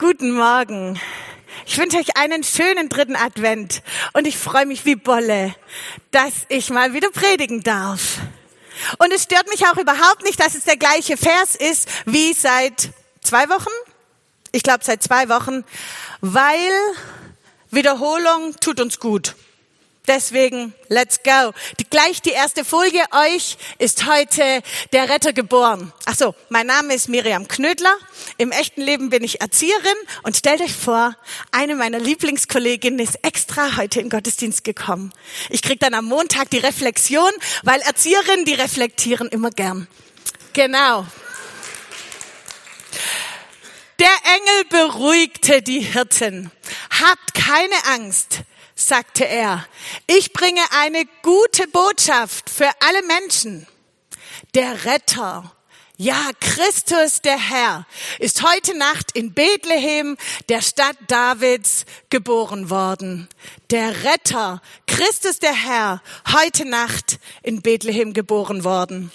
Guten Morgen. Ich wünsche euch einen schönen dritten Advent und ich freue mich wie Bolle, dass ich mal wieder predigen darf. Und es stört mich auch überhaupt nicht, dass es der gleiche Vers ist wie seit 2 Wochen. Ich glaube seit 2 Wochen, weil Wiederholung tut uns gut. Deswegen, let's go. Die erste Folie euch ist heute der Retter geboren. Ach so, mein Name ist Miriam Knödler. Im echten Leben bin ich Erzieherin und stellt euch vor, eine meiner Lieblingskolleginnen ist extra heute in den Gottesdienst gekommen. Ich kriege dann am Montag die Reflexion, weil Erzieherinnen, die reflektieren immer gern. Genau. Der Engel beruhigte die Hirten. Habt keine Angst, sagte er. Ich bringe eine gute Botschaft für alle Menschen. Der Retter, ja, Christus der Herr, ist heute Nacht in Bethlehem, der Stadt Davids, geboren worden. Der Retter, Christus der Herr, heute Nacht in Bethlehem geboren worden.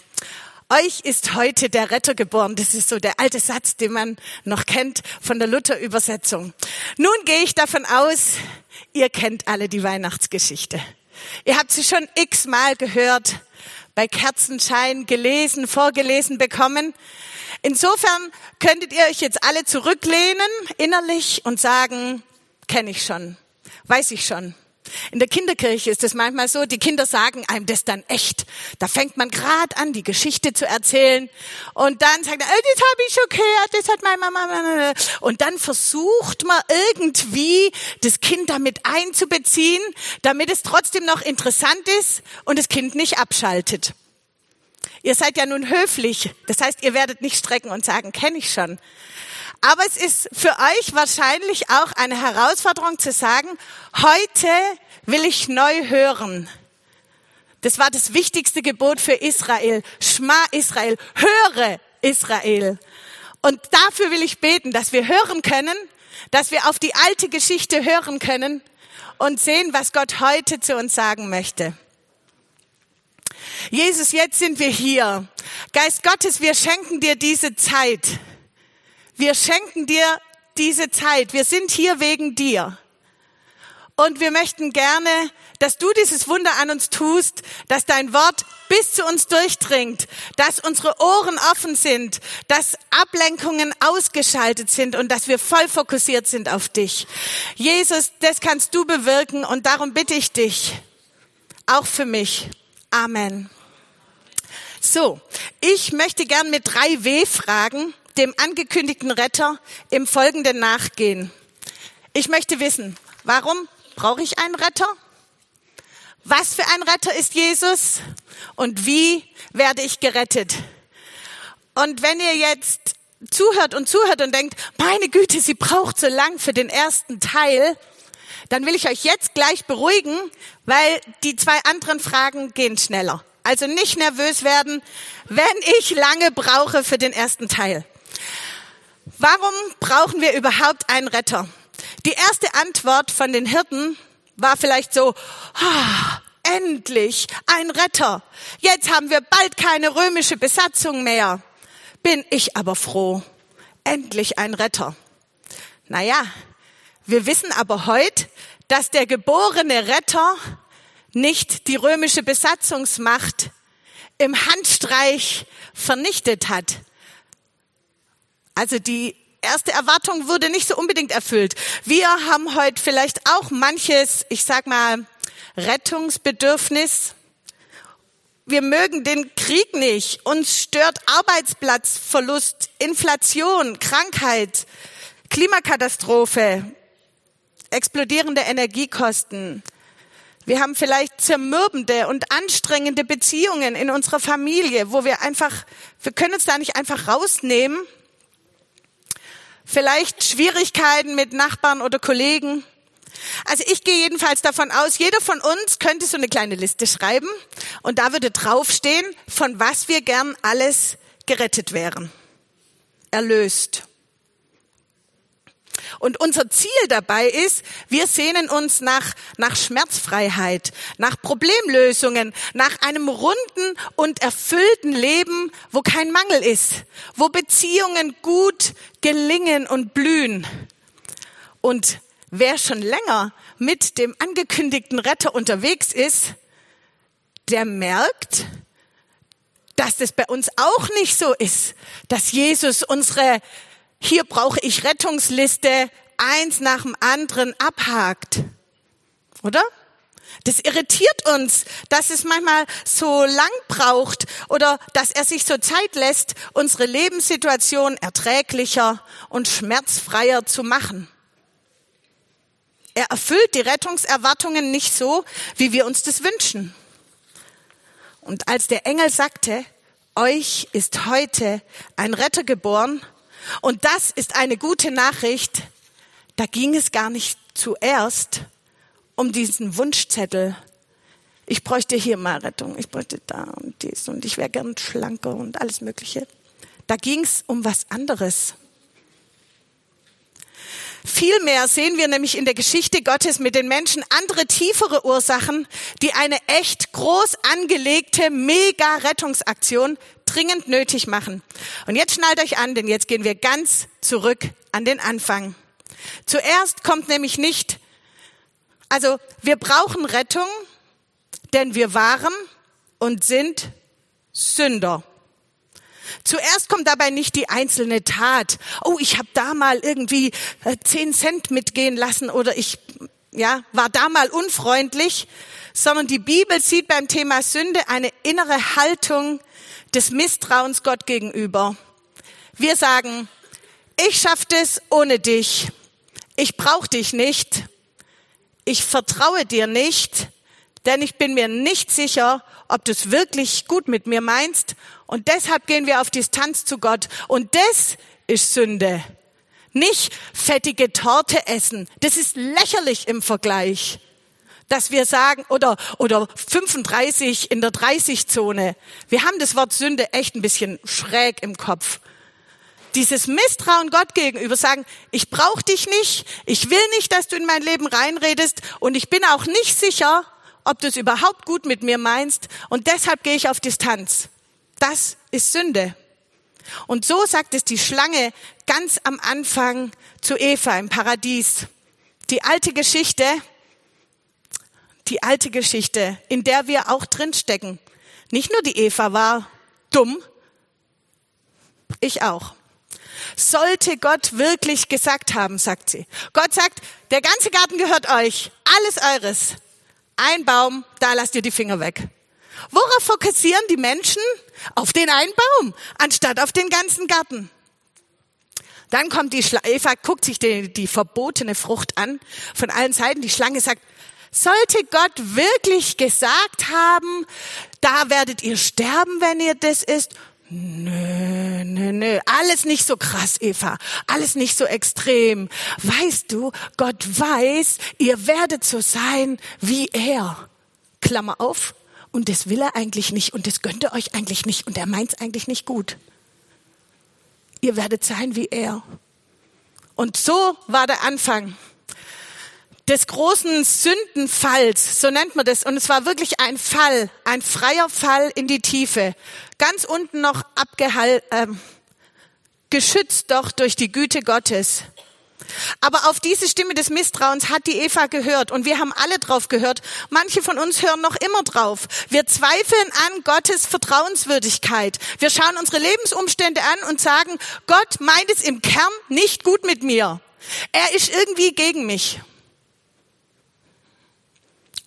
Euch ist heute der Retter geboren. Das ist so der alte Satz, den man noch kennt von der Luther-Übersetzung. Nun gehe ich davon aus, ihr kennt alle die Weihnachtsgeschichte. Ihr habt sie schon x-mal gehört, bei Kerzenschein gelesen, vorgelesen bekommen. Insofern könntet ihr euch jetzt alle zurücklehnen innerlich und sagen, kenne ich schon, weiß ich schon. In der Kinderkirche ist es manchmal so, die Kinder sagen einem das dann echt. Da fängt man gerade an, die Geschichte zu erzählen und dann sagt er, das habe ich schon gehört, das hat meine Mama. Und dann versucht man irgendwie, das Kind damit einzubeziehen, damit es trotzdem noch interessant ist und das Kind nicht abschaltet. Ihr seid ja nun höflich, das heißt, ihr werdet nicht strecken und sagen, kenne ich schon. Aber es ist für euch wahrscheinlich auch eine Herausforderung zu sagen, heute will ich neu hören. Das war das wichtigste Gebot für Israel. Schma Israel, höre Israel. Und dafür will ich beten, dass wir hören können, dass wir auf die alte Geschichte hören können und sehen, was Gott heute zu uns sagen möchte. Jesus, jetzt sind wir hier. Geist Gottes, wir schenken dir diese Zeit. Wir schenken dir diese Zeit. Wir sind hier wegen dir. Und wir möchten gerne, dass du dieses Wunder an uns tust, dass dein Wort bis zu uns durchdringt, dass unsere Ohren offen sind, dass Ablenkungen ausgeschaltet sind und dass wir voll fokussiert sind auf dich. Jesus, das kannst du bewirken und darum bitte ich dich, auch für mich. Amen. So, ich möchte gern mit 3W-Fragen dem angekündigten Retter im Folgenden nachgehen. Ich möchte wissen, warum brauche ich einen Retter? Was für ein Retter ist Jesus? Und wie werde ich gerettet? Und wenn ihr jetzt zuhört und denkt, meine Güte, sie braucht so lang für den ersten Teil, dann will ich euch jetzt gleich beruhigen, weil die 2 anderen Fragen gehen schneller. Also nicht nervös werden, wenn ich lange brauche für den ersten Teil. Warum brauchen wir überhaupt einen Retter? Die erste Antwort von den Hirten war vielleicht so, endlich ein Retter. Jetzt haben wir bald keine römische Besatzung mehr. Bin ich aber froh. Endlich ein Retter. Naja, wir wissen aber heute, dass der geborene Retter nicht die römische Besatzungsmacht im Handstreich vernichtet hat. Also die erste Erwartung wurde nicht so unbedingt erfüllt. Wir haben heute vielleicht auch manches, ich sag mal, Rettungsbedürfnis. Wir mögen den Krieg nicht. Uns stört Arbeitsplatzverlust, Inflation, Krankheit, Klimakatastrophe, explodierende Energiekosten. Wir haben vielleicht zermürbende und anstrengende Beziehungen in unserer Familie, wo wir können uns da nicht einfach rausnehmen. Vielleicht Schwierigkeiten mit Nachbarn oder Kollegen. Also ich gehe jedenfalls davon aus, jeder von uns könnte so eine kleine Liste schreiben und da würde draufstehen, von was wir gern alles gerettet wären. Erlöst. Und unser Ziel dabei ist, wir sehnen uns nach Schmerzfreiheit, nach Problemlösungen, nach einem runden und erfüllten Leben, wo kein Mangel ist, wo Beziehungen gut gelingen und blühen, Und wer schon länger mit dem angekündigten Retter unterwegs ist, der merkt, dass das bei uns auch nicht so ist, dass Jesus unsere "Hier brauche ich Rettungsliste" eins nach dem anderen abhakt. Oder? Das irritiert uns, dass es manchmal so lang braucht oder dass er sich so Zeit lässt, unsere Lebenssituation erträglicher und schmerzfreier zu machen. Er erfüllt die Rettungserwartungen nicht so, wie wir uns das wünschen. Und als der Engel sagte, euch ist heute ein Retter geboren und das ist eine gute Nachricht, da ging es gar nicht zuerst um diesen Wunschzettel. Ich bräuchte hier mal Rettung, ich bräuchte da und dies und ich wäre gern schlanker und alles Mögliche. Da ging es um was anderes. Vielmehr sehen wir nämlich in der Geschichte Gottes mit den Menschen andere, tiefere Ursachen, die eine echt groß angelegte Mega-Rettungsaktion dringend nötig machen. Und jetzt schnallt euch an, denn jetzt gehen wir ganz zurück an den Anfang. Zuerst kommt nämlich nicht, also wir brauchen Rettung, denn wir waren und sind Sünder. Zuerst kommt dabei nicht die einzelne Tat. Oh, ich habe da mal irgendwie 10 Cent mitgehen lassen oder ich war da mal unfreundlich, sondern die Bibel sieht beim Thema Sünde eine innere Haltung des Misstrauens Gott gegenüber. Wir sagen, ich schaffe das ohne dich. Ich brauche dich nicht. Ich vertraue dir nicht, denn ich bin mir nicht sicher, ob du es wirklich gut mit mir meinst. Und deshalb gehen wir auf Distanz zu Gott. Und das ist Sünde. Nicht fettige Torte essen. Das ist lächerlich im Vergleich. Dass wir sagen, oder 35 in der 30-Zone. Wir haben das Wort Sünde echt ein bisschen schräg im Kopf. Dieses Misstrauen Gott gegenüber, sagen, ich brauche dich nicht, ich will nicht, dass du in mein Leben reinredest und ich bin auch nicht sicher, ob du es überhaupt gut mit mir meinst und deshalb gehe ich auf Distanz. Das ist Sünde. Und so sagt es die Schlange ganz am Anfang zu Eva im Paradies. Die alte Geschichte, in der wir auch drinstecken. Nicht nur die Eva war dumm, ich auch. Sollte Gott wirklich gesagt haben, sagt sie. Gott sagt, der ganze Garten gehört euch, alles eures. Ein Baum, da lasst ihr die Finger weg. Worauf fokussieren die Menschen? Auf den einen Baum, anstatt auf den ganzen Garten. Dann kommt die Eva, guckt sich die verbotene Frucht an, von allen Seiten. Die Schlange sagt, sollte Gott wirklich gesagt haben, da werdet ihr sterben, wenn ihr das isst? Nö. Alles nicht so krass, Eva. Alles nicht so extrem. Weißt du, Gott weiß, ihr werdet so sein wie er. Klammer auf. Und das will er eigentlich nicht. Und das gönnt er euch eigentlich nicht. Und er meint's eigentlich nicht gut. Ihr werdet sein wie er. Und so war der Anfang des großen Sündenfalls, so nennt man das. Und es war wirklich ein Fall, ein freier Fall in die Tiefe. Ganz unten noch geschützt doch durch die Güte Gottes. Aber auf diese Stimme des Misstrauens hat die Eva gehört und wir haben alle drauf gehört. Manche von uns hören noch immer drauf. Wir zweifeln an Gottes Vertrauenswürdigkeit. Wir schauen unsere Lebensumstände an und sagen, Gott meint es im Kern nicht gut mit mir. Er ist irgendwie gegen mich.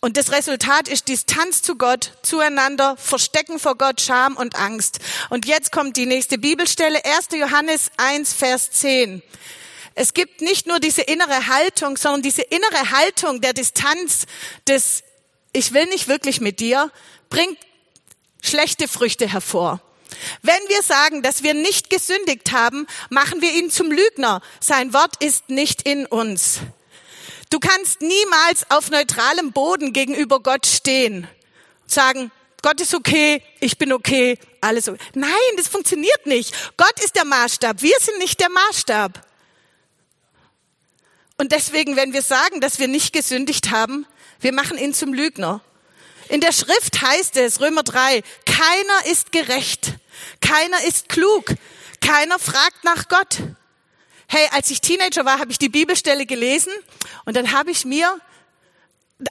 Und das Resultat ist Distanz zu Gott, zueinander, Verstecken vor Gott, Scham und Angst. Und jetzt kommt die nächste Bibelstelle, 1. Johannes 1, Vers 10. Es gibt nicht nur diese innere Haltung, sondern diese innere Haltung der Distanz, des ich will nicht wirklich mit dir, bringt schlechte Früchte hervor. Wenn wir sagen, dass wir nicht gesündigt haben, machen wir ihn zum Lügner. Sein Wort ist nicht in uns. Du kannst niemals auf neutralem Boden gegenüber Gott stehen. Sagen, Gott ist okay, ich bin okay, alles okay. Nein, das funktioniert nicht. Gott ist der Maßstab, wir sind nicht der Maßstab. Und deswegen, wenn wir sagen, dass wir nicht gesündigt haben, wir machen ihn zum Lügner. In der Schrift heißt es, Römer 3, keiner ist gerecht, keiner ist klug, keiner fragt nach Gott. Hey, als ich Teenager war, habe ich die Bibelstelle gelesen und dann habe ich mir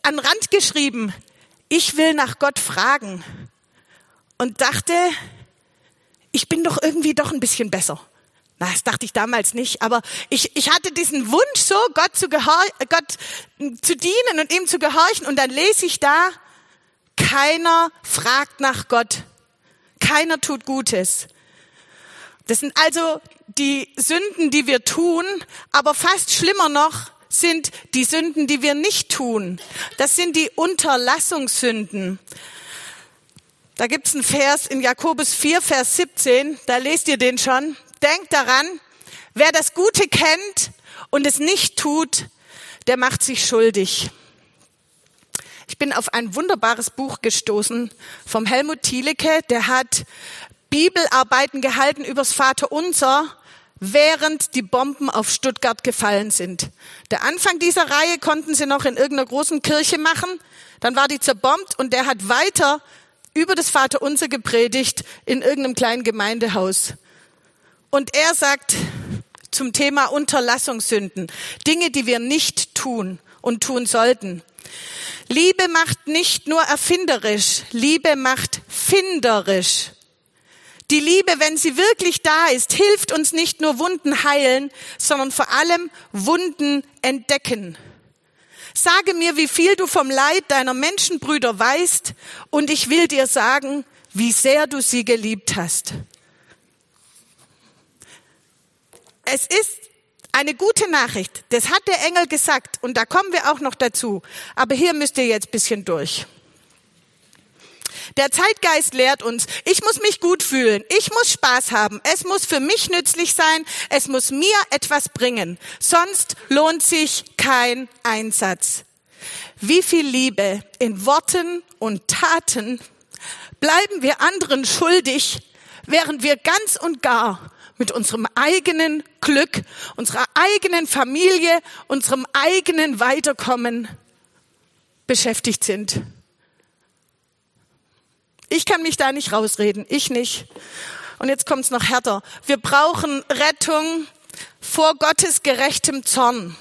an den Rand geschrieben, ich will nach Gott fragen. Und dachte, ich bin doch irgendwie doch ein bisschen besser. Na, das dachte ich damals nicht, aber ich hatte diesen Wunsch so, Gott zu dienen und ihm zu gehorchen. Und dann lese ich da, keiner fragt nach Gott. Keiner tut Gutes. Das sind also die Sünden, die wir tun, aber fast schlimmer noch sind die Sünden, die wir nicht tun. Das sind die Unterlassungssünden. Da gibt's einen Vers in Jakobus 4, Vers 17, da lest ihr den schon. Denkt daran, wer das Gute kennt und es nicht tut, der macht sich schuldig. Ich bin auf ein wunderbares Buch gestoßen vom Helmut Thielicke, der hat Bibelarbeiten gehalten übers Vaterunser, während die Bomben auf Stuttgart gefallen sind. Der Anfang dieser Reihe konnten sie noch in irgendeiner großen Kirche machen, dann war die zerbombt und der hat weiter über das Vaterunser gepredigt in irgendeinem kleinen Gemeindehaus. Und er sagt zum Thema Unterlassungssünden, Dinge, die wir nicht tun und tun sollten. Liebe macht nicht nur erfinderisch, Liebe macht finderisch. Die Liebe, wenn sie wirklich da ist, hilft uns nicht nur Wunden heilen, sondern vor allem Wunden entdecken. Sage mir, wie viel du vom Leid deiner Menschenbrüder weißt, und ich will dir sagen, wie sehr du sie geliebt hast. Es ist eine gute Nachricht, das hat der Engel gesagt, und da kommen wir auch noch dazu. Aber hier müsst ihr jetzt ein bisschen durch. Der Zeitgeist lehrt uns, ich muss mich gut fühlen, ich muss Spaß haben, es muss für mich nützlich sein, es muss mir etwas bringen, sonst lohnt sich kein Einsatz. Wie viel Liebe in Worten und Taten bleiben wir anderen schuldig, während wir ganz und gar mit unserem eigenen Glück, unserer eigenen Familie, unserem eigenen Weiterkommen beschäftigt sind. Ich kann mich da nicht rausreden, ich nicht. Und jetzt kommt's noch härter. Wir brauchen Rettung vor Gottes gerechtem Zorn.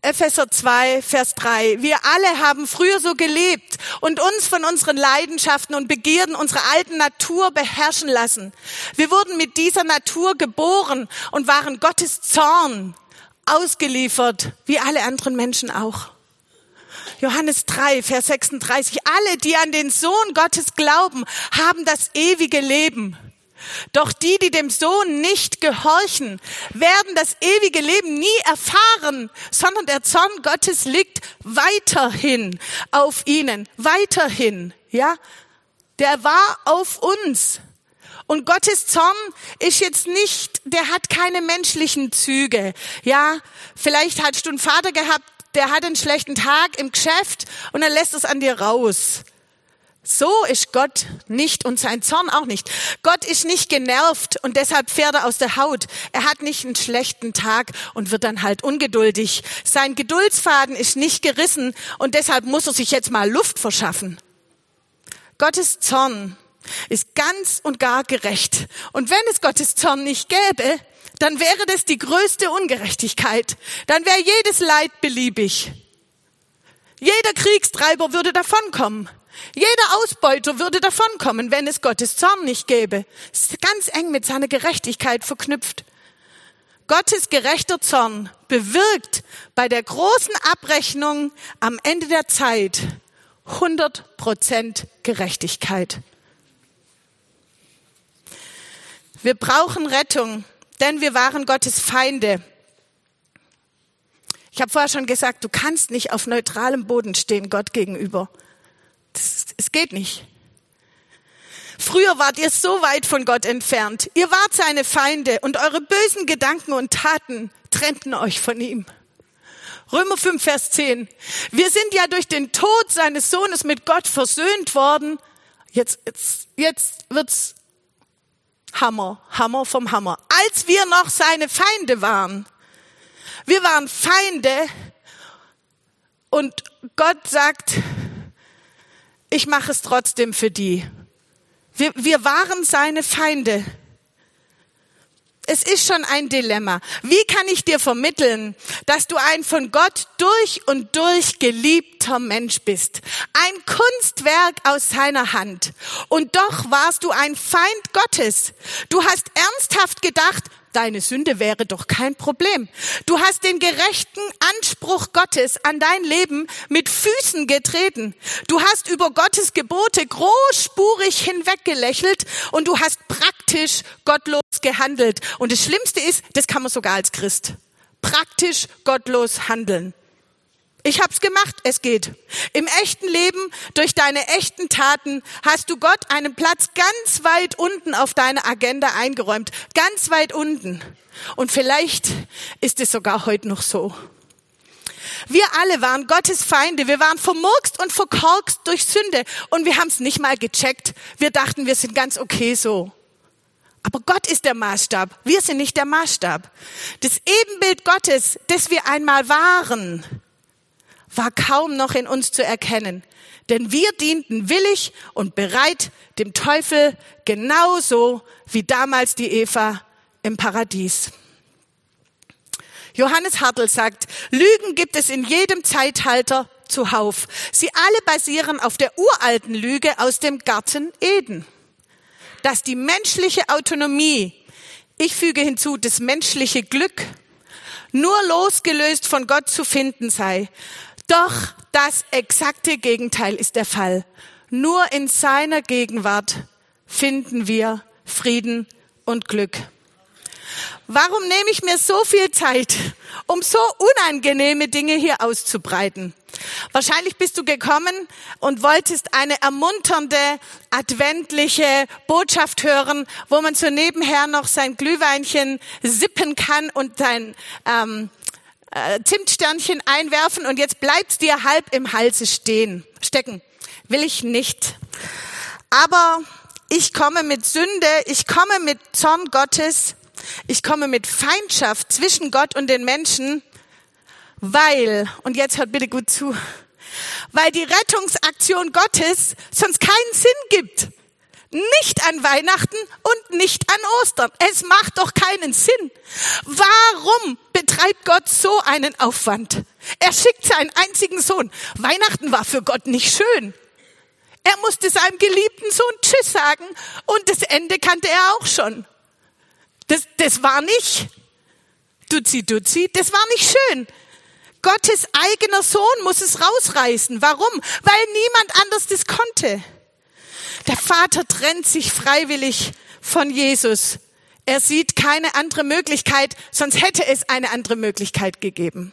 Epheser 2, Vers 3. Wir alle haben früher so gelebt und uns von unseren Leidenschaften und Begierden unserer alten Natur beherrschen lassen. Wir wurden mit dieser Natur geboren und waren Gottes Zorn ausgeliefert, wie alle anderen Menschen auch. Johannes 3, Vers 36. Alle, die an den Sohn Gottes glauben, haben das ewige Leben. Doch die, die dem Sohn nicht gehorchen, werden das ewige Leben nie erfahren, sondern der Zorn Gottes liegt weiterhin auf ihnen, weiterhin, ja? Der war auf uns. Und Gottes Zorn ist jetzt nicht, der hat keine menschlichen Züge, ja? Vielleicht hast du einen Vater gehabt, der hat einen schlechten Tag im Geschäft und dann lässt es an dir raus. So ist Gott nicht und sein Zorn auch nicht. Gott ist nicht genervt und deshalb fährt er aus der Haut. Er hat nicht einen schlechten Tag und wird dann halt ungeduldig. Sein Geduldsfaden ist nicht gerissen und deshalb muss er sich jetzt mal Luft verschaffen. Gottes Zorn ist ganz und gar gerecht. Und wenn es Gottes Zorn nicht gäbe, dann wäre das die größte Ungerechtigkeit. Dann wäre jedes Leid beliebig. Jeder Kriegstreiber würde davonkommen. Jeder Ausbeuter würde davonkommen, wenn es Gottes Zorn nicht gäbe. Es ist ganz eng mit seiner Gerechtigkeit verknüpft. Gottes gerechter Zorn bewirkt bei der großen Abrechnung am Ende der Zeit 100% Gerechtigkeit. Wir brauchen Rettung, denn wir waren Gottes Feinde. Ich habe vorher schon gesagt, du kannst nicht auf neutralem Boden stehen Gott gegenüber. Es geht nicht. Früher wart ihr so weit von Gott entfernt. Ihr wart seine Feinde und eure bösen Gedanken und Taten trennten euch von ihm. Römer 5, Vers 10. Wir sind ja durch den Tod seines Sohnes mit Gott versöhnt worden. Jetzt wird's Hammer vom Hammer. Als wir noch seine Feinde waren. Wir waren Feinde und Gott sagt, ich mache es trotzdem für die. Wir waren seine Feinde. Es ist schon ein Dilemma. Wie kann ich dir vermitteln, dass du ein von Gott durch und durch geliebter Mensch bist? Ein Kunstwerk aus seiner Hand. Und doch warst du ein Feind Gottes. Du hast ernsthaft gedacht, deine Sünde wäre doch kein Problem. Du hast den gerechten Anspruch Gottes an dein Leben mit Füßen getreten. Du hast über Gottes Gebote großspurig hinweggelächelt und du hast praktisch gottlos gehandelt. Und das Schlimmste ist, das kann man sogar als Christ. Praktisch gottlos handeln. Ich hab's gemacht, es geht. Im echten Leben, durch deine echten Taten, hast du Gott einen Platz ganz weit unten auf deine Agenda eingeräumt. Ganz weit unten. Und vielleicht ist es sogar heute noch so. Wir alle waren Gottes Feinde. Wir waren vermurkst und verkorkst durch Sünde. Und wir haben's nicht mal gecheckt. Wir dachten, wir sind ganz okay so. Aber Gott ist der Maßstab. Wir sind nicht der Maßstab. Das Ebenbild Gottes, das wir einmal waren, war kaum noch in uns zu erkennen. Denn wir dienten willig und bereit dem Teufel genauso wie damals die Eva im Paradies. Johannes Hartl sagt, Lügen gibt es in jedem Zeitalter zuhauf. Sie alle basieren auf der uralten Lüge aus dem Garten Eden. Dass die menschliche Autonomie, ich füge hinzu, das menschliche Glück, nur losgelöst von Gott zu finden sei. Doch das exakte Gegenteil ist der Fall. Nur in seiner Gegenwart finden wir Frieden und Glück. Warum nehme ich mir so viel Zeit, um so unangenehme Dinge hier auszubreiten? Wahrscheinlich bist du gekommen und wolltest eine ermunternde, adventliche Botschaft hören, wo man so nebenher noch sein Glühweinchen sippen kann und sein Zimtsternchen einwerfen und jetzt bleibt's dir halb im Halse stecken. Will ich nicht. Aber ich komme mit Sünde, ich komme mit Zorn Gottes, ich komme mit Feindschaft zwischen Gott und den Menschen, weil, und jetzt hört bitte gut zu, weil die Rettungsaktion Gottes sonst keinen Sinn gibt. Nicht an Weihnachten und nicht an Ostern. Es macht doch keinen Sinn. Warum betreibt Gott so einen Aufwand? Er schickt seinen einzigen Sohn. Weihnachten war für Gott nicht schön. Er musste seinem geliebten Sohn Tschüss sagen und das Ende kannte er auch schon. Das war nicht duzi, das war nicht schön. Gottes eigener Sohn muss es rausreißen. Warum? Weil niemand anders das konnte. Der Vater trennt sich freiwillig von Jesus. Er sieht keine andere Möglichkeit, sonst hätte es eine andere Möglichkeit gegeben.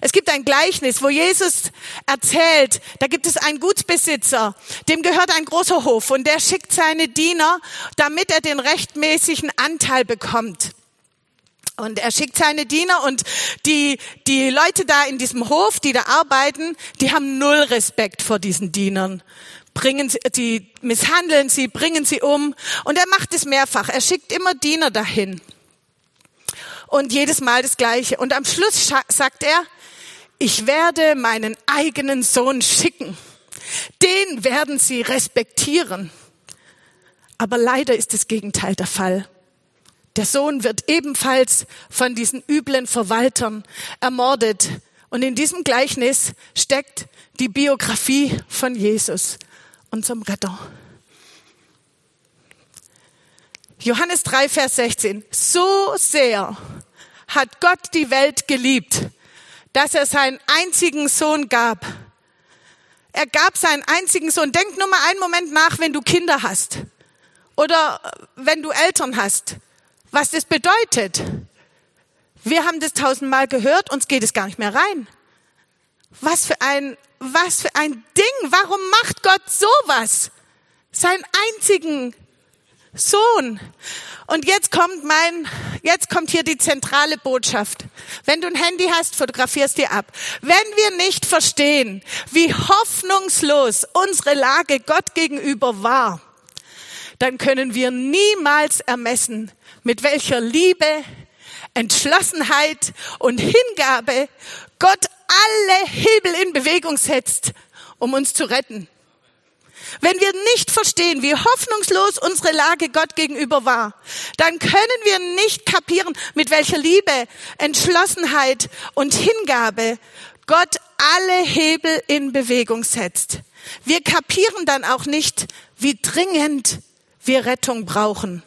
Es gibt ein Gleichnis, wo Jesus erzählt, da gibt es einen Gutsbesitzer, dem gehört ein großer Hof und der schickt seine Diener, damit er den rechtmäßigen Anteil bekommt. Und er schickt seine Diener und die Leute da in diesem Hof, die da arbeiten, die haben null Respekt vor diesen Dienern. Die misshandeln sie, bringen sie um. Und er macht es mehrfach. Er schickt immer Diener dahin. Und jedes Mal das Gleiche. Und am Schluss sagt er, ich werde meinen eigenen Sohn schicken. Den werden sie respektieren. Aber leider ist das Gegenteil der Fall. Der Sohn wird ebenfalls von diesen üblen Verwaltern ermordet. Und in diesem Gleichnis steckt die Biografie von Jesus, unserem Retter. Johannes 3, Vers 16. So sehr hat Gott die Welt geliebt, dass er seinen einzigen Sohn gab. Er gab seinen einzigen Sohn. Denk nur mal einen Moment nach, wenn du Kinder hast oder wenn du Eltern hast. Was das bedeutet. Wir haben das 1000-mal gehört, uns geht es gar nicht mehr rein. Was für ein Ding, warum macht Gott sowas? Seinen einzigen Sohn. Und jetzt kommt hier die zentrale Botschaft. Wenn du ein Handy hast, fotografierst dir ab. Wenn wir nicht verstehen, wie hoffnungslos unsere Lage Gott gegenüber war, dann können wir niemals ermessen, mit welcher Liebe, Entschlossenheit und Hingabe Gott alle Hebel in Bewegung setzt, um uns zu retten. Wenn wir nicht verstehen, wie hoffnungslos unsere Lage Gott gegenüber war, dann können wir nicht kapieren, mit welcher Liebe, Entschlossenheit und Hingabe Gott alle Hebel in Bewegung setzt. Wir kapieren dann auch nicht, wie dringend wir Rettung brauchen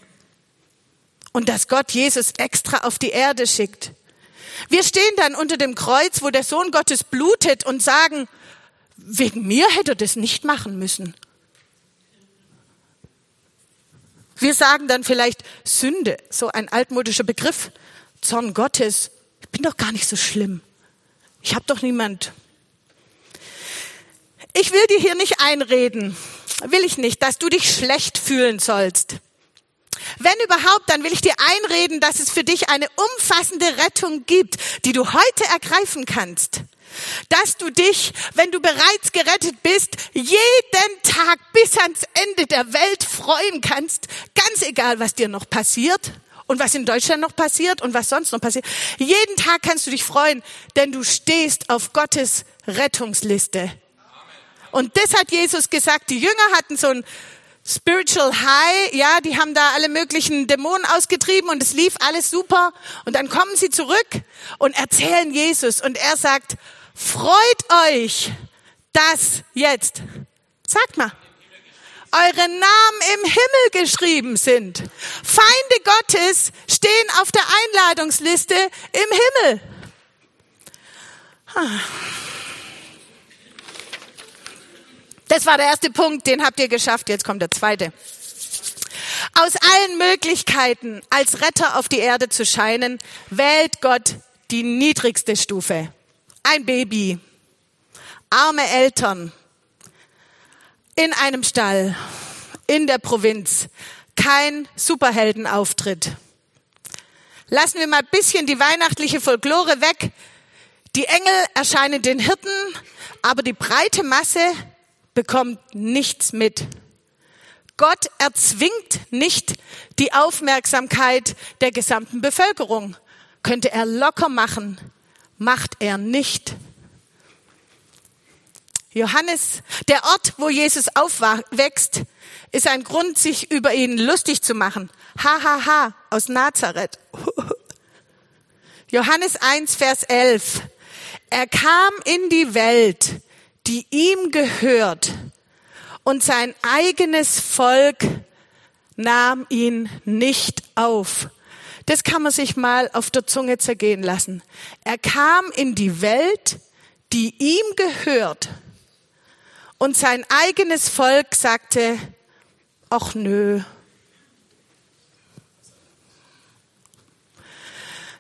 und dass Gott Jesus extra auf die Erde schickt. Wir stehen dann unter dem Kreuz, wo der Sohn Gottes blutet und sagen, wegen mir hätte er das nicht machen müssen. Wir sagen dann vielleicht Sünde, so ein altmodischer Begriff, Zorn Gottes. Ich bin doch gar nicht so schlimm. Ich habe doch niemand. Ich will dir hier nicht einreden, will ich nicht, dass du dich schlecht fühlen sollst. Wenn überhaupt, dann will ich dir einreden, dass es für dich eine umfassende Rettung gibt, die du heute ergreifen kannst. Dass du dich, wenn du bereits gerettet bist, jeden Tag bis ans Ende der Welt freuen kannst. Ganz egal, was dir noch passiert und was in Deutschland noch passiert und was sonst noch passiert. Jeden Tag kannst du dich freuen, denn du stehst auf Gottes Rettungsliste. Und das hat Jesus gesagt. Die Jünger hatten so ein Spiritual High, ja, die haben da alle möglichen Dämonen ausgetrieben und es lief alles super. Und dann kommen sie zurück und erzählen Jesus. Und er sagt, freut euch, dass jetzt, sagt mal, eure Namen im Himmel geschrieben sind. Feinde Gottes stehen auf der Einladungsliste im Himmel. Das war der erste Punkt, den habt ihr geschafft, jetzt kommt der zweite. Aus allen Möglichkeiten, als Retter auf die Erde zu scheinen, wählt Gott die niedrigste Stufe. Ein Baby, arme Eltern, in einem Stall, in der Provinz, kein Superheldenauftritt. Lassen wir mal ein bisschen die weihnachtliche Folklore weg. Die Engel erscheinen den Hirten, aber die breite Masse bekommt nichts mit. Gott erzwingt nicht die Aufmerksamkeit der gesamten Bevölkerung. Könnte er locker machen, macht er nicht. Johannes, der Ort, wo Jesus aufwächst, ist ein Grund, sich über ihn lustig zu machen. Ha, ha, ha, aus Nazareth. Johannes 1, Vers 11. Er kam in die Welt, die ihm gehört, und sein eigenes Volk nahm ihn nicht auf. Das kann man sich mal auf der Zunge zergehen lassen. Er kam in die Welt, die ihm gehört, und sein eigenes Volk sagte, ach nö.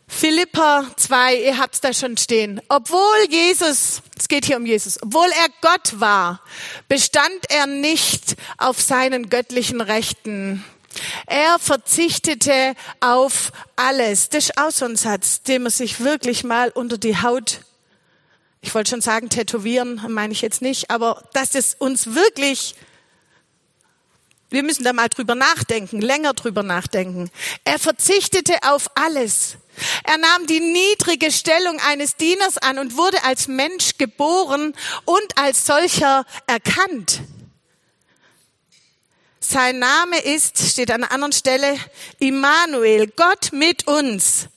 Philippa 2, ihr habt es da schon stehen. Obwohl Jesus, es geht hier um Jesus, obwohl er Gott war, bestand er nicht auf seinen göttlichen Rechten. Er verzichtete auf alles. Das ist auch so ein Satz, den man sich wirklich mal unter die Haut, ich wollte schon sagen tätowieren, meine ich jetzt nicht, aber dass es uns wirklich, wir müssen da mal drüber nachdenken, länger drüber nachdenken. Er verzichtete auf alles. Er nahm die niedrige Stellung eines Dieners an und wurde als Mensch geboren und als solcher erkannt. Sein Name ist, steht an einer anderen Stelle, Immanuel, Gott mit uns.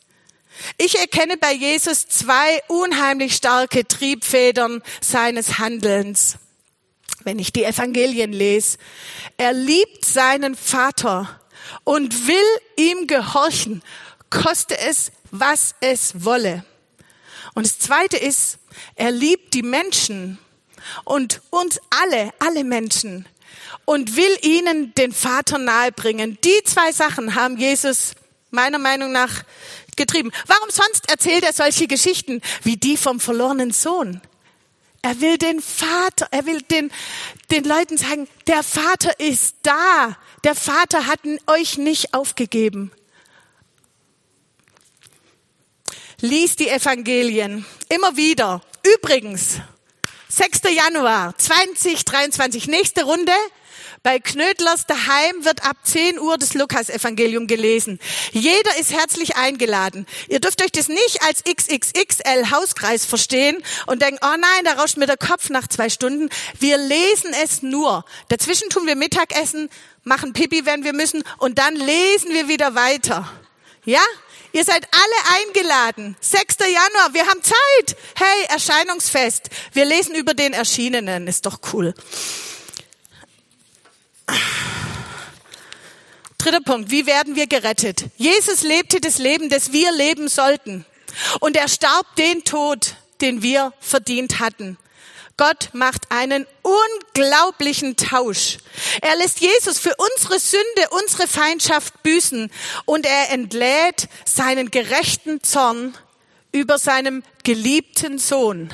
Ich erkenne bei Jesus zwei unheimlich starke Triebfedern seines Handelns, wenn ich die Evangelien lese. Er liebt seinen Vater und will ihm gehorchen, koste es, was es wolle. Und das Zweite ist, er liebt die Menschen und uns alle, alle Menschen, und will ihnen den Vater nahebringen. Die zwei Sachen haben Jesus meiner Meinung nach getrieben. Warum sonst erzählt er solche Geschichten wie die vom verlorenen Sohn? Er will den Vater, er will den Leuten sagen, der Vater ist da, der Vater hat euch nicht aufgegeben. Lies die Evangelien immer wieder. Übrigens, 6. Januar 2023, nächste Runde, Bei Knödlers daheim wird ab 10 Uhr das Lukas-Evangelium gelesen. Jeder ist herzlich eingeladen. Ihr dürft euch das nicht als XXXL-Hauskreis verstehen und denken, oh nein, da rauscht mir der Kopf nach 2 Stunden. Wir lesen es nur. Dazwischen tun wir Mittagessen, machen Pipi, wenn wir müssen, und dann lesen wir wieder weiter. Ja? Ihr seid alle eingeladen. 6. Januar, wir haben Zeit. Hey, Erscheinungsfest. Wir lesen über den Erschienenen. Ist doch cool. 3. Punkt. Wie werden wir gerettet? Jesus lebte das Leben, das wir leben sollten. Und er starb den Tod, den wir verdient hatten. Gott macht einen unglaublichen Tausch. Er lässt Jesus für unsere Sünde, unsere Feindschaft büßen, und er entlädt seinen gerechten Zorn über seinem geliebten Sohn.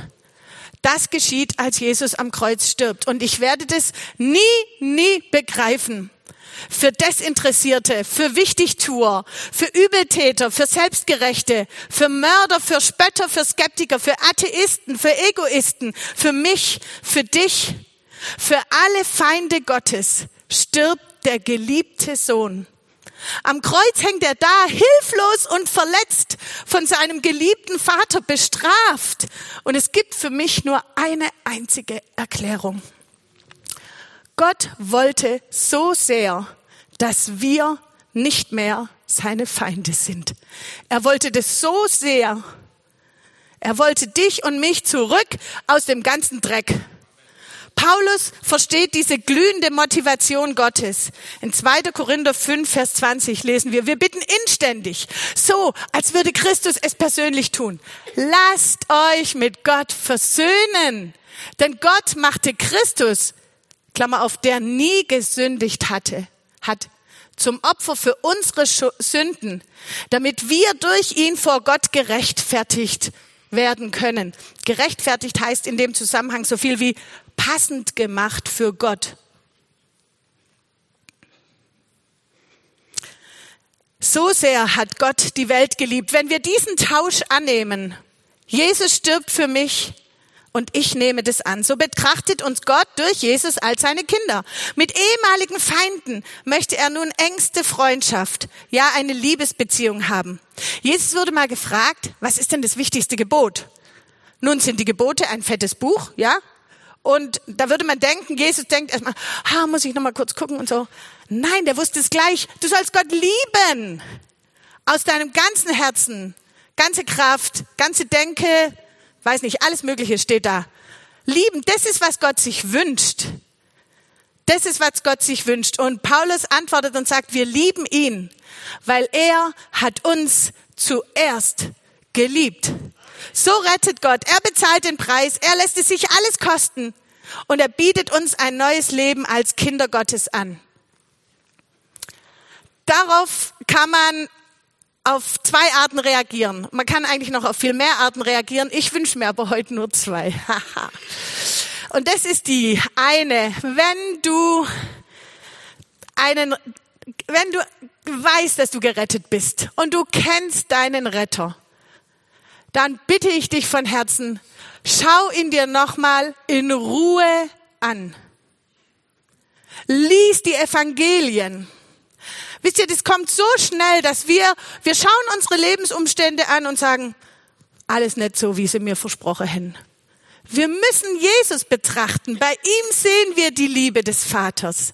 Das geschieht, als Jesus am Kreuz stirbt, und ich werde das nie begreifen. Für Desinteressierte, für Wichtigtuer, für Übeltäter, für Selbstgerechte, für Mörder, für Spötter, für Skeptiker, für Atheisten, für Egoisten, für mich, für dich, für alle Feinde Gottes stirbt der geliebte Sohn. Am Kreuz hängt er da, hilflos und verletzt, von seinem geliebten Vater bestraft. Und es gibt für mich nur eine einzige Erklärung. Gott wollte so sehr, dass wir nicht mehr seine Feinde sind. Er wollte das so sehr. Er wollte dich und mich zurück aus dem ganzen Dreck. Paulus versteht diese glühende Motivation Gottes. In 2. Korinther 5, Vers 20 lesen wir, wir bitten inständig, so als würde Christus es persönlich tun. Lasst euch mit Gott versöhnen, denn Gott machte Christus, Klammer auf, der nie gesündigt hat, zum Opfer für unsere Sünden, damit wir durch ihn vor Gott gerechtfertigt werden können. Gerechtfertigt heißt in dem Zusammenhang so viel wie passend gemacht für Gott. So sehr hat Gott die Welt geliebt. Wenn wir diesen Tausch annehmen, Jesus stirbt für mich, und ich nehme das an. So betrachtet uns Gott durch Jesus als seine Kinder. Mit ehemaligen Feinden möchte er nun engste Freundschaft, ja eine Liebesbeziehung haben. Jesus wurde mal gefragt, was ist denn das wichtigste Gebot? Nun sind die Gebote ein fettes Buch, ja? Und da würde man denken, Jesus denkt erstmal, muss ich nochmal kurz gucken und so. Nein, der wusste es gleich. Du sollst Gott lieben. Aus deinem ganzen Herzen, ganze Kraft, ganze Denke, weiß nicht, alles Mögliche steht da. Lieben, das ist, was Gott sich wünscht. Das ist, was Gott sich wünscht. Und Paulus antwortet und sagt, wir lieben ihn, weil er hat uns zuerst geliebt. So rettet Gott. Er bezahlt den Preis. Er lässt es sich alles kosten. Und er bietet uns ein neues Leben als Kinder Gottes an. Darauf kann man auf 2 Arten reagieren. Man kann eigentlich noch auf viel mehr Arten reagieren. Ich wünsche mir aber heute nur 2. Und das ist die eine. Wenn du weißt, dass du gerettet bist und du kennst deinen Retter, dann bitte ich dich von Herzen, schau ihn dir nochmal in Ruhe an. Lies die Evangelien. Wisst ihr, das kommt so schnell, dass wir schauen unsere Lebensumstände an und sagen, alles nicht so, wie sie mir versprochen hätten. Wir müssen Jesus betrachten. Bei ihm sehen wir die Liebe des Vaters.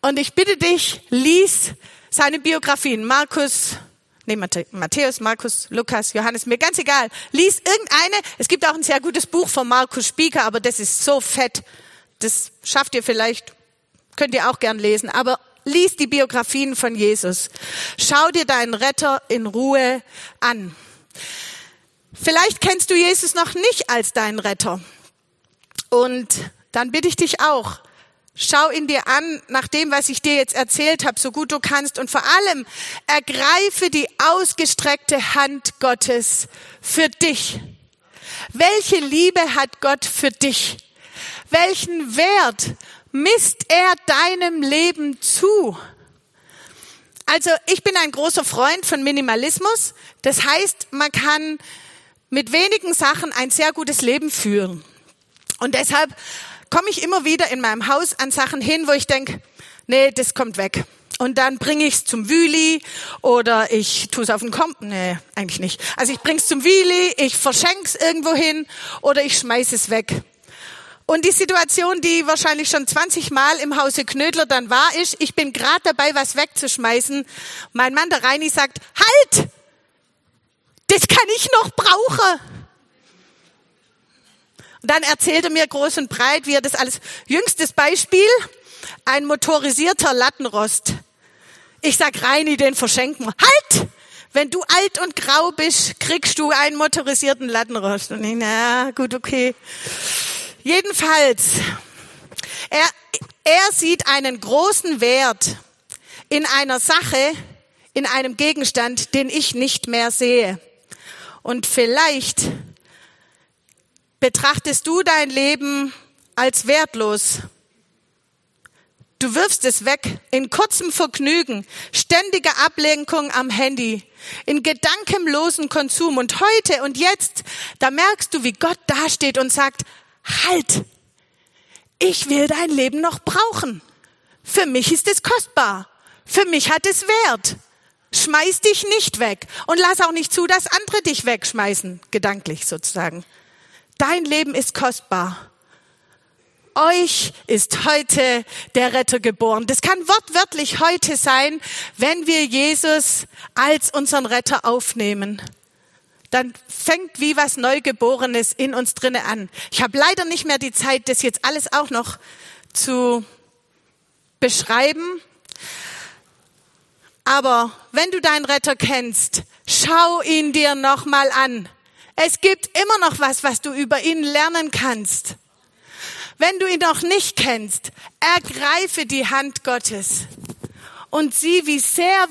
Und ich bitte dich, lies seine Biografien. Matthäus, Markus, Lukas, Johannes, mir ganz egal. Lies irgendeine. Es gibt auch ein sehr gutes Buch von Markus Spieker, aber das ist so fett. Das schafft ihr vielleicht, könnt ihr auch gern lesen, aber lies die Biografien von Jesus. Schau dir deinen Retter in Ruhe an. Vielleicht kennst du Jesus noch nicht als deinen Retter. Und dann bitte ich dich auch, schau ihn dir an, nach dem, was ich dir jetzt erzählt habe, so gut du kannst. Und vor allem ergreife die ausgestreckte Hand Gottes für dich. Welche Liebe hat Gott für dich? Welchen Wert misst er deinem Leben zu? Also ich bin ein großer Freund von Minimalismus. Das heißt, man kann mit wenigen Sachen ein sehr gutes Leben führen. Und deshalb komme ich immer wieder in meinem Haus an Sachen hin, wo ich denke, nee, das kommt weg. Und dann bringe ich es zum Wühli oder ich tue es auf den Kompost. Nee, eigentlich nicht. Also ich bringe es zum Wühli, ich verschenke es irgendwo hin oder ich schmeiße es weg. Und die Situation, die wahrscheinlich schon 20 Mal im Hause Knödler dann war, ist, ich bin gerade dabei, was wegzuschmeißen. Mein Mann, der Reini, sagt, halt! Das kann ich noch brauchen. Und dann erzählt er mir groß und breit, wie er das alles... Jüngstes Beispiel, ein motorisierter Lattenrost. Ich sag, Reini, den verschenken wir. Halt! Wenn du alt und grau bist, kriegst du einen motorisierten Lattenrost. Und ich, na gut, okay. Jedenfalls, er sieht einen großen Wert in einer Sache, in einem Gegenstand, den ich nicht mehr sehe. Und vielleicht betrachtest du dein Leben als wertlos. Du wirfst es weg in kurzem Vergnügen, ständiger Ablenkung am Handy, in gedankenlosen Konsum. Und heute und jetzt, da merkst du, wie Gott dasteht und sagt, halt, ich will dein Leben noch brauchen. Für mich ist es kostbar. Für mich hat es Wert. Schmeiß dich nicht weg und lass auch nicht zu, dass andere dich wegschmeißen, gedanklich sozusagen. Dein Leben ist kostbar. Euch ist heute der Retter geboren. Das kann wortwörtlich heute sein, wenn wir Jesus als unseren Retter aufnehmen. Dann fängt wie was Neugeborenes in uns drinne an. Ich habe leider nicht mehr die Zeit, das jetzt alles auch noch zu beschreiben. Aber wenn du deinen Retter kennst, schau ihn dir nochmal an. Es gibt immer noch was du über ihn lernen kannst. Wenn du ihn noch nicht kennst, ergreife die Hand Gottes und sieh, wie sehr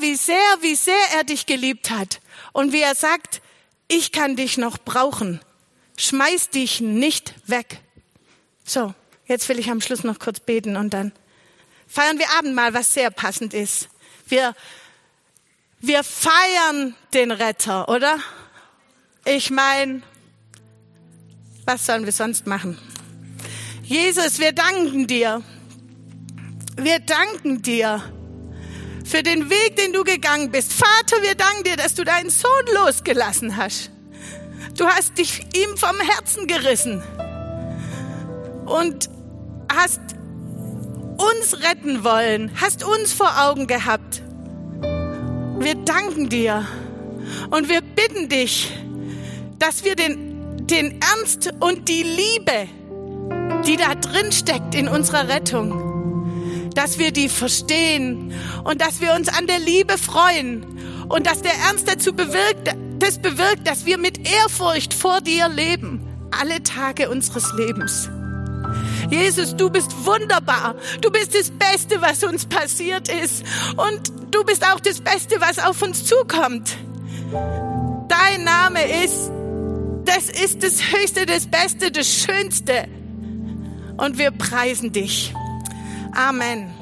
er dich geliebt hat. Und wie er sagt, ich kann dich noch brauchen. Schmeiß dich nicht weg. So, jetzt will ich am Schluss noch kurz beten und dann feiern wir Abendmahl, was sehr passend ist. Wir feiern den Retter, oder? Ich meine, was sollen wir sonst machen? Jesus, wir danken dir. Wir danken dir für den Weg, den du gegangen bist. Vater, wir danken dir, dass du deinen Sohn losgelassen hast. Du hast dich ihm vom Herzen gerissen und hast uns retten wollen, hast uns vor Augen gehabt. Wir danken dir und wir bitten dich, dass wir den Ernst und die Liebe, die da drin steckt in unserer Rettung, dass wir die verstehen und dass wir uns an der Liebe freuen und dass der Ernst dazu bewirkt, dass wir mit Ehrfurcht vor dir leben, alle Tage unseres Lebens. Jesus, du bist wunderbar. Du bist das Beste, was uns passiert ist. Und du bist auch das Beste, was auf uns zukommt. Dein Name ist, das Höchste, das Beste, das Schönste. Und wir preisen dich. Amen.